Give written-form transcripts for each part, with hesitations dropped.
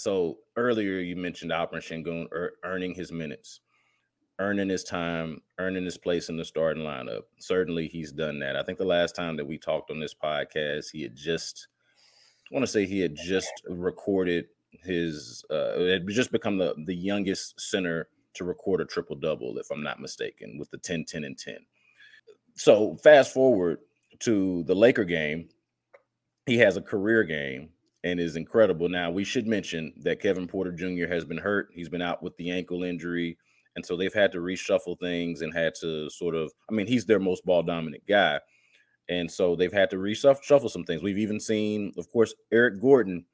So earlier you mentioned Alperen Şengün earning his minutes, earning his time, earning his place in the starting lineup. Certainly he's done that. I think the last time that we talked on this podcast, he had just – I want to say he had just recorded his had just become the youngest center to record a triple-double, if I'm not mistaken, with the 10, 10, and 10. So fast forward to the Laker game. He has a career game and is incredible. Now, we should mention that Kevin Porter Jr. has been hurt. He's been out with the ankle injury. And so they've had to reshuffle things and had to sort of, I mean, he's their most ball dominant guy. And so they've had to reshuffle some things. We've even seen, of course, Eric Gordon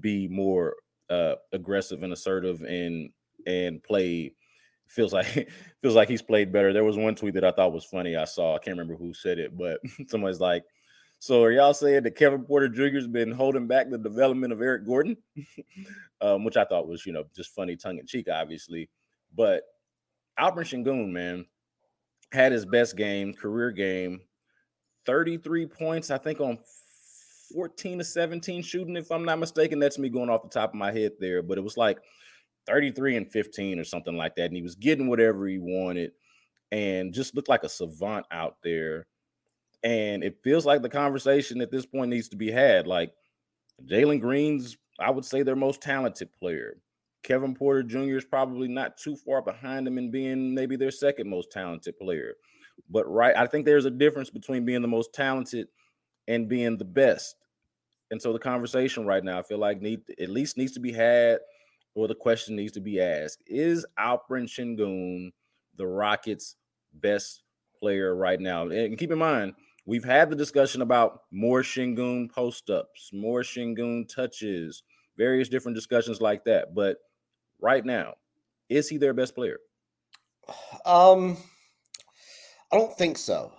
be more aggressive and assertive and play. Feels like he's played better. There was one tweet that I thought was funny. I saw, I can't remember who said it, but somebody's like, so are y'all saying that Kevin Porter Jr. has been holding back the development of Eric Gordon? Which I thought was, you know, just funny tongue in cheek, obviously. But Alperen Şengün, man, had his best game, career game, 33 points, I think, on 14 to 17 shooting, if I'm not mistaken. That's me going off the top of my head there. But it was like 33 and 15 or something like that. And he was getting whatever he wanted and just looked like a savant out there. And it feels like the conversation at this point needs to be had. Like, Jalen Green's, I would say, their most talented player. Kevin Porter Jr. is probably not too far behind him in being maybe their second most talented player. But right, I think there's a difference between being the most talented and being the best. And so the conversation right now, I feel like at least needs to be had, or the question needs to be asked. Is Alperen Şengün the Rockets' best player right now? And keep in mind, we've had the discussion about more Şengün post-ups, more Şengün touches, various different discussions like that. But right now, is he their best player? I don't think so.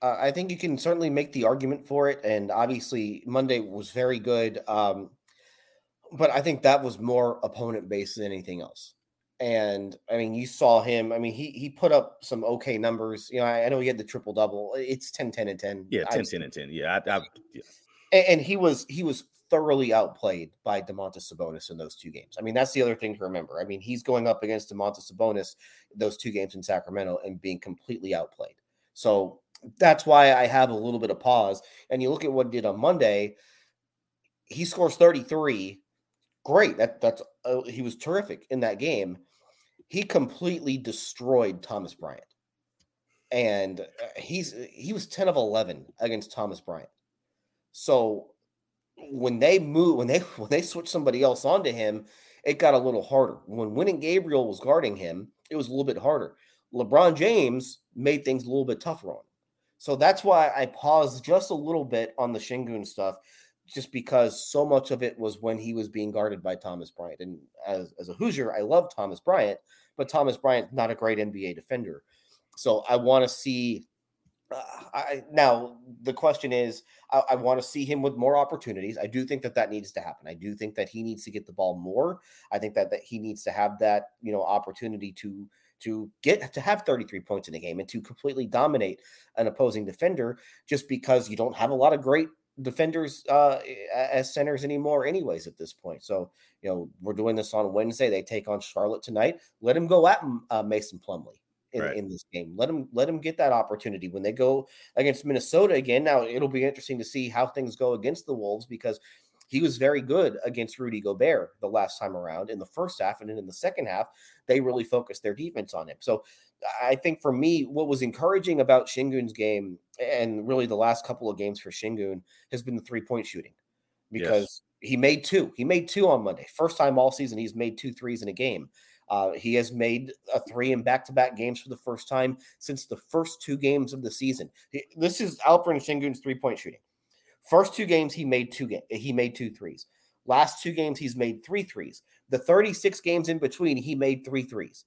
I think you can certainly make the argument for it. And obviously Monday was very good. But I think that was more opponent-based than anything else. And, I mean, you saw him. I mean, he put up some okay numbers. You know, I know he had the triple-double. It's 10, 10, and 10. Yeah, 10, 10, and 10. Yeah. Yeah. And he was thoroughly outplayed by Domantas Sabonis in those two games. I mean, that's the other thing to remember. I mean, he's going up against Domantas Sabonis those two games in Sacramento and being completely outplayed. So that's why I have a little bit of pause. And you look at what he did on Monday, he scores 33. Great. That's he was terrific in that game. He completely destroyed Thomas Bryant. And he was 10 of 11 against Thomas Bryant. So when they switched somebody else onto him, it got a little harder. When Wynn and Gabriel was guarding him, it was a little bit harder. LeBron James made things a little bit tougher on him. So that's why I paused just a little bit on the Şengün stuff, just because so much of it was when he was being guarded by Thomas Bryant. And as a Hoosier, I love Thomas Bryant, but Thomas Bryant's not a great NBA defender. So I want to see now the question is, I want to see him with more opportunities. I do think that needs to happen. I do think that he needs to get the ball more. I think that he needs to have that, you know, opportunity to have 33 points in a game and to completely dominate an opposing defender, just because you don't have a lot of great defenders as centers anymore anyways at this point. So, you know, we're doing this on Wednesday. They take on Charlotte tonight. Let him go at Mason Plumlee. In this game, let him get that opportunity when they go against Minnesota again. Now it'll be interesting to see how things go against the Wolves, because he was very good against Rudy Gobert the last time around in the first half, and then in the second half they really focused their defense on him. So I think for me, what was encouraging about Şengün's game, and really the last couple of games for Şengün, has been the 3-point shooting, because yes, he made two on Monday. First time all season he's made 2 threes in a game. He has made a 3 in back-to-back games for the first time since the first 2 games of the season. This is Alperen Şengün's 3-point shooting. First 2 games, he made 2 threes. Last 2 games, he's made 3 threes. The 36 games in between, he made 3 threes.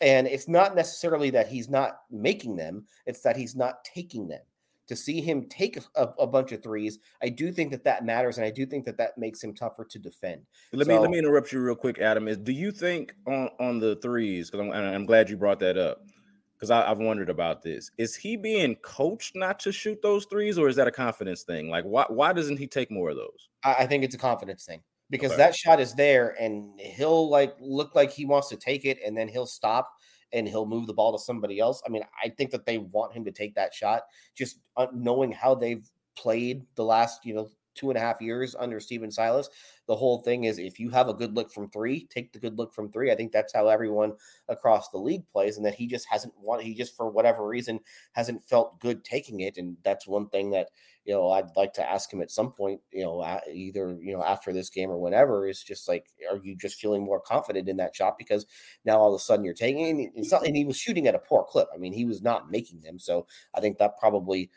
And it's not necessarily that he's not making them. It's that he's not taking them. To see him take a bunch of threes, I do think that matters, and I do think that makes him tougher to defend. Let me interrupt you real quick, Adam. Do you think on the threes, because I'm glad you brought that up, because I've wondered about this, is he being coached not to shoot those threes, or is that a confidence thing? Like, why doesn't he take more of those? I think it's a confidence thing. because that shot is there and he'll like look like he wants to take it and then he'll stop and he'll move the ball to somebody else. I mean, I think that they want him to take that shot, just knowing how they've played the last, 2.5 years under Steven Silas. The whole thing is if you have a good look from three, take the good look from three. I think that's how everyone across the league plays, and that he just hasn't wanted, he just for whatever reason hasn't felt good taking it. And that's one thing that, I'd like to ask him at some point, either, after this game or whenever, is just like, are you just feeling more confident in that shot? Because now all of a sudden you're taking it. It's not, and he was shooting at a poor clip. I mean, he was not making them. So I think that probably,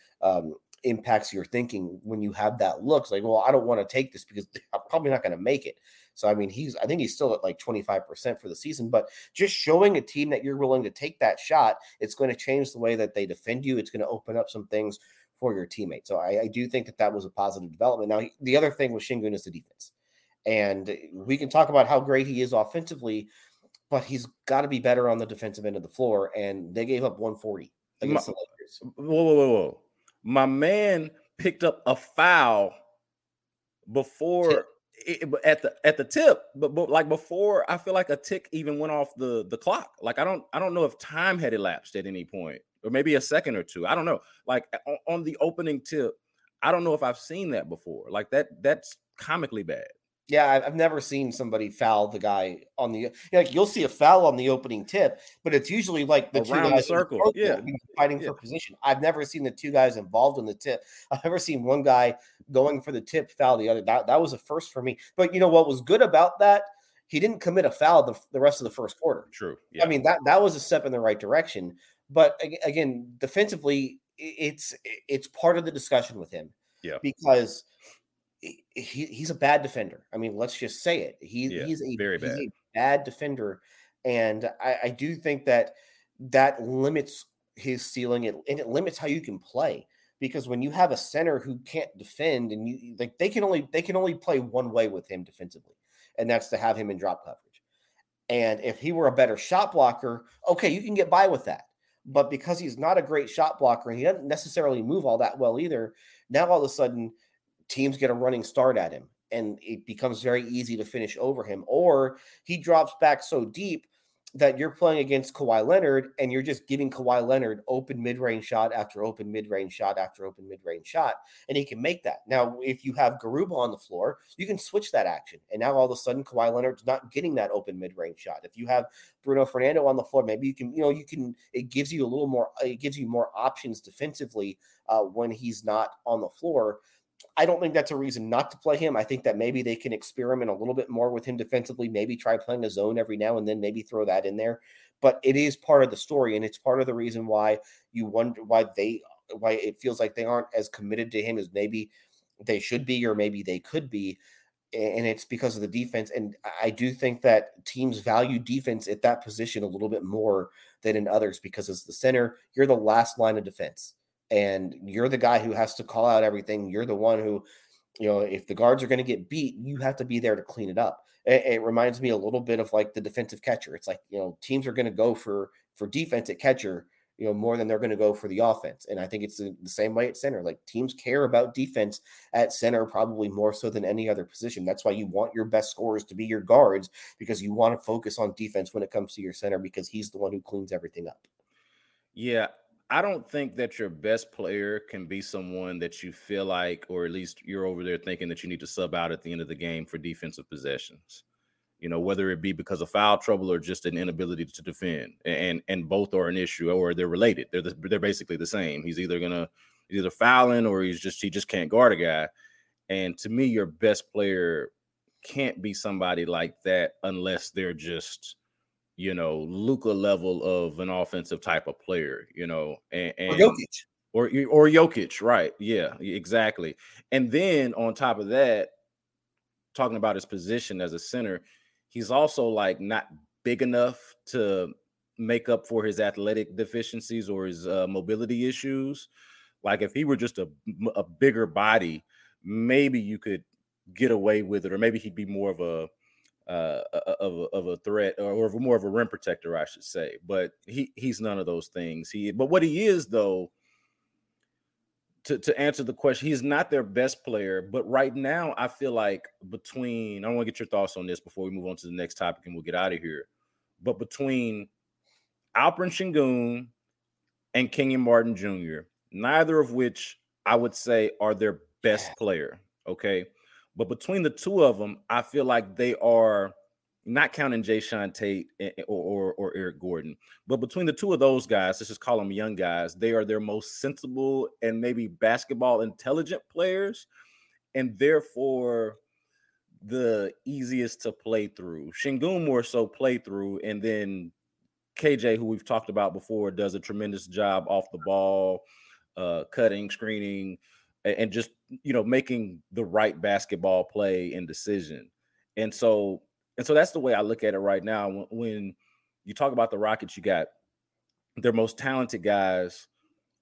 impacts your thinking when you have that look. It's like, well, I don't want to take this because I'm probably not going to make it. So, I mean, I think he's still at like 25% for the season, but just showing a team that you're willing to take that shot, it's going to change the way that they defend you. It's going to open up some things for your teammates. So I do think that was a positive development. Now, the other thing with Şengün is the defense. And we can talk about how great he is offensively, but he's got to be better on the defensive end of the floor. And they gave up 140 against the Lakers. Whoa. My man picked up a foul before at the tip, but like before, I feel like a tick even went off the clock. Like I don't know if time had elapsed at any point, or maybe a second or two. I don't know. Like on the opening tip, I don't know if I've seen that before. Like that's comically bad. Yeah, I've never seen somebody foul the guy on the you'll see a foul on the opening tip, but it's usually like the around two guys the circle, fighting for position. I've never seen the two guys involved in the tip. I've never seen one guy going for the tip foul the other. That was a first for me. But what was good about that? He didn't commit a foul the rest of the first quarter. True. Yeah. I mean that was a step in the right direction. But again, defensively, it's part of the discussion with him. Yeah. Because he's a bad defender. I mean, let's just say it. He's a bad defender. And I do think that limits his ceiling and it limits how you can play, because when you have a center who can't defend and you like, they can only play one way with him defensively. And that's to have him in drop coverage. And if he were a better shot blocker, okay, you can get by with that. But because he's not a great shot blocker and he doesn't necessarily move all that well either, now all of a sudden teams get a running start at him and it becomes very easy to finish over him, or he drops back so deep that you're playing against Kawhi Leonard and you're just giving Kawhi Leonard open mid-range shot after open mid-range shot after open mid-range shot, and he can make that. Now, if you have Garuba on the floor, you can switch that action, and now all of a sudden Kawhi Leonard's not getting that open mid-range shot. If you have Bruno Fernando on the floor, maybe you can, it gives you a little more, it gives you more options defensively when he's not on the floor. I don't think that's a reason not to play him. I think that maybe they can experiment a little bit more with him defensively, maybe try playing a zone every now and then, maybe throw that in there. But it is part of the story, and it's part of the reason why you wonder why it feels like they aren't as committed to him as maybe they should be or maybe they could be. And it's because of the defense. And I do think that teams value defense at that position a little bit more than in others, because as the center, you're the last line of defense. And you're the guy who has to call out everything. You're the one who, if the guards are going to get beat, you have to be there to clean it up. It reminds me a little bit of like the defensive catcher. It's like, teams are going to go for defense at catcher, more than they're going to go for the offense. And I think it's the same way at center. Like teams care about defense at center probably more so than any other position. That's why you want your best scorers to be your guards, because you want to focus on defense when it comes to your center, because he's the one who cleans everything up. Yeah. I don't think that your best player can be someone that you feel like, or at least you're over there thinking that you need to sub out at the end of the game for defensive possessions, whether it be because of foul trouble or just an inability to defend, and both are an issue, or they're related. They're basically the same. He's either fouling or he just can't guard a guy. And to me, your best player can't be somebody like that unless they're just, Luka level of an offensive type of player, and or Jokic, right? Yeah, exactly. And then on top of that, talking about his position as a center, he's also like not big enough to make up for his athletic deficiencies or his mobility issues. Like if he were just a bigger body, maybe you could get away with it, or maybe he'd be more of a threat, or more of a rim protector, I should say. But he's none of those things. But what he is, though, to answer the question, he's not their best player, but right now I feel like between, I want to get your thoughts on this before we move on to the next topic and we'll get out of here, but between Alperen Şengün and Kenyon Martin Jr., neither of which I would say are their best player, okay? But between the two of them, I feel like they are, not counting Jayshawn Tate or Eric Gordon, but between the two of those guys, let's just call them young guys, they are their most sensible and maybe basketball intelligent players, and therefore the easiest to play through. Şengün more so play through, and then KJ, who we've talked about before, does a tremendous job off the ball, cutting, screening, and just, you know, making the right basketball play and decision. And so that's the way I look at it right now. When you talk about the Rockets, you got their most talented guys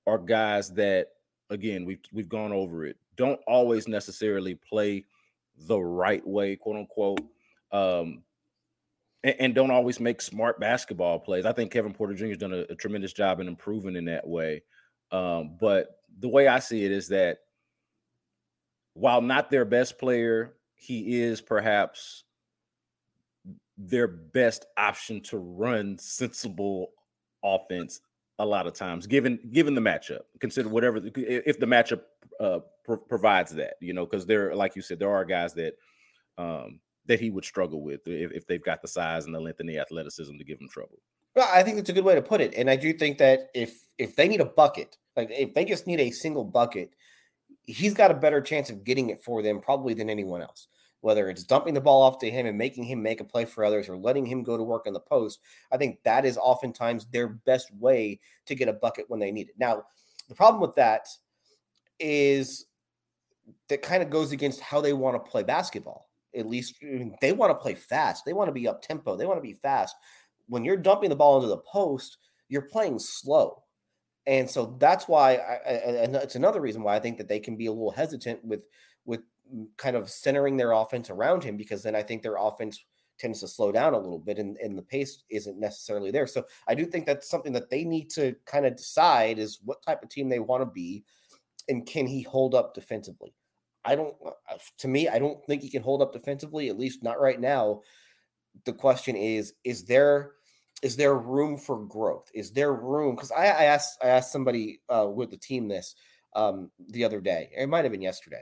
are guys that, again, we've gone over it, don't always necessarily play the right way, quote unquote, and don't always make smart basketball plays. I think Kevin Porter Jr. has done a tremendous job in improving in that way. But the way I see it is that while not their best player, he is perhaps their best option to run sensible offense a lot of times, given the matchup, consider whatever, if the matchup provides that, you know, because there, like you said, there are guys that that he would struggle with if they've got the size and the length and the athleticism to give him trouble. Well, I think that's a good way to put it. And I do think that if they need a bucket, like if they just need a single bucket, he's got a better chance of getting it for them probably than anyone else. Whether it's dumping the ball off to him and making him make a play for others or letting him go to work on the post, I think that is oftentimes their best way to get a bucket when they need it. Now, the problem with that is that kind of goes against how they want to play basketball. At least they want to play fast. They want to be up-tempo. They want to be fast. When you're dumping the ball into the post, you're playing slow. And so that's why it's another reason why I think that they can be a little hesitant with kind of centering their offense around him, because then I think their offense tends to slow down a little bit and the pace isn't necessarily there. So I do think that's something that they need to kind of decide is what type of team they want to be and can he hold up defensively? I don't think he can hold up defensively, at least not right now. The question is there room for growth? Is there room? Because I asked somebody with the team this the other day, it might've been yesterday.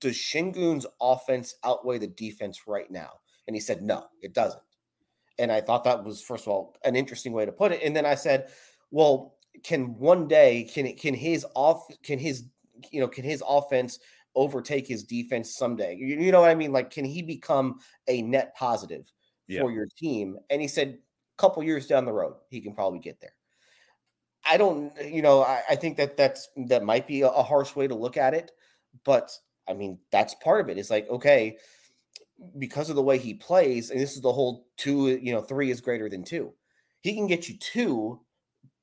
Does Şengün's offense outweigh the defense right now? And he said, no, it doesn't. And I thought that was, first of all, an interesting way to put it. And then I said, well, can his offense overtake his defense someday? You know what I mean? Like, can he become a net positive for your team? And he said, a couple years down the road, he can probably get there. I don't, you know, I think that might be a harsh way to look at it, but I mean, that's part of it. It's like, okay, because of the way he plays, and this is the whole two, you know, 3 is greater than 2. He can get you 2,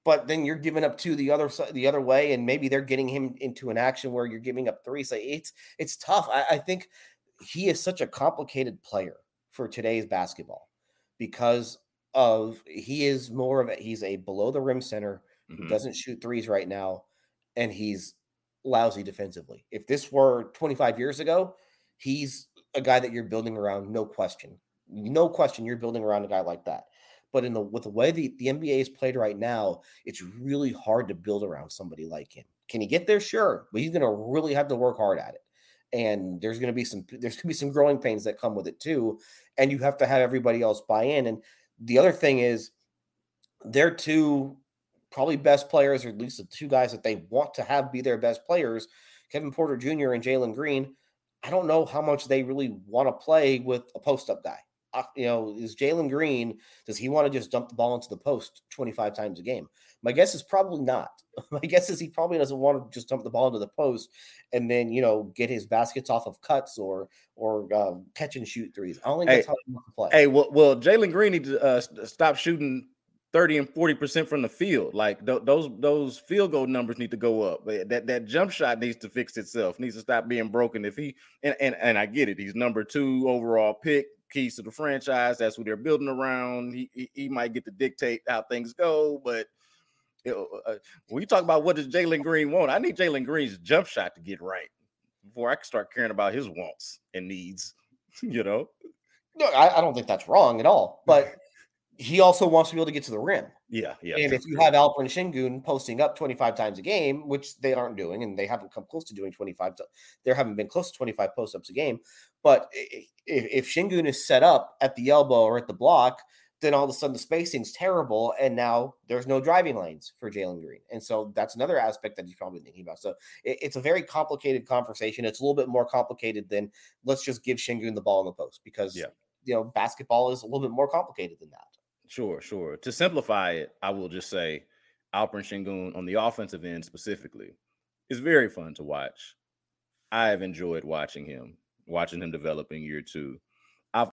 but then you're giving up 2 the other way, and maybe they're getting him into an action where you're giving up 3. So it's tough. I think he is such a complicated player for today's basketball because of he's a below the rim center who doesn't shoot 3s right now, and he's lousy defensively. If this were 25 years ago, he's a guy that you're building around, no question. No question you're building around a guy like that. But with the way the NBA is played right now, it's really hard to build around somebody like him. Can he get there? Sure. But he's going to really have to work hard at it. And there's going to be some growing pains that come with it too. And you have to have everybody else buy in. And the other thing is they're too probably best players, or at least the two guys that they want to have be their best players, Kevin Porter Jr. and Jalen Green, I don't know how much they really want to play with a post-up guy. You know, is Jalen Green, does he want to just dump the ball into the post 25 times a game? My guess is probably not. My guess is he probably doesn't want to just dump the ball into the post and then, you know, get his baskets off of cuts or catch and shoot 3s. I don't think that's how he wants to play. Hey, well, Jalen Green needs to stop shooting 30 and 40% from the field. Like those field goal numbers need to go up. That jump shot needs to fix itself, needs to stop being broken. If he, and I get it, he's number 2 overall pick, keys to the franchise. That's what they're building around. He might get to dictate how things go, but When you talk about what does Jalen Green want, I need Jalen Green's jump shot to get right before I can start caring about his wants and needs, you know? No, I don't think that's wrong at all, but he also wants to be able to get to the rim. Yeah, yeah. And if you have Alperen Şengün posting up 25 times a game, which they aren't doing, and they haven't come close to doing 25, there haven't been close to 25 post-ups a game, but if Şengün is set up at the elbow or at the block, then all of a sudden the spacing's terrible, and now there's no driving lanes for Jalen Green. And so that's another aspect that he's probably thinking about. So it's a very complicated conversation. It's a little bit more complicated than let's just give Şengün the ball in the post because, you know, basketball is a little bit more complicated than that. Sure, sure. To simplify it, I will just say Alperen Şengün on the offensive end specifically is very fun to watch. I have enjoyed watching him develop in year two.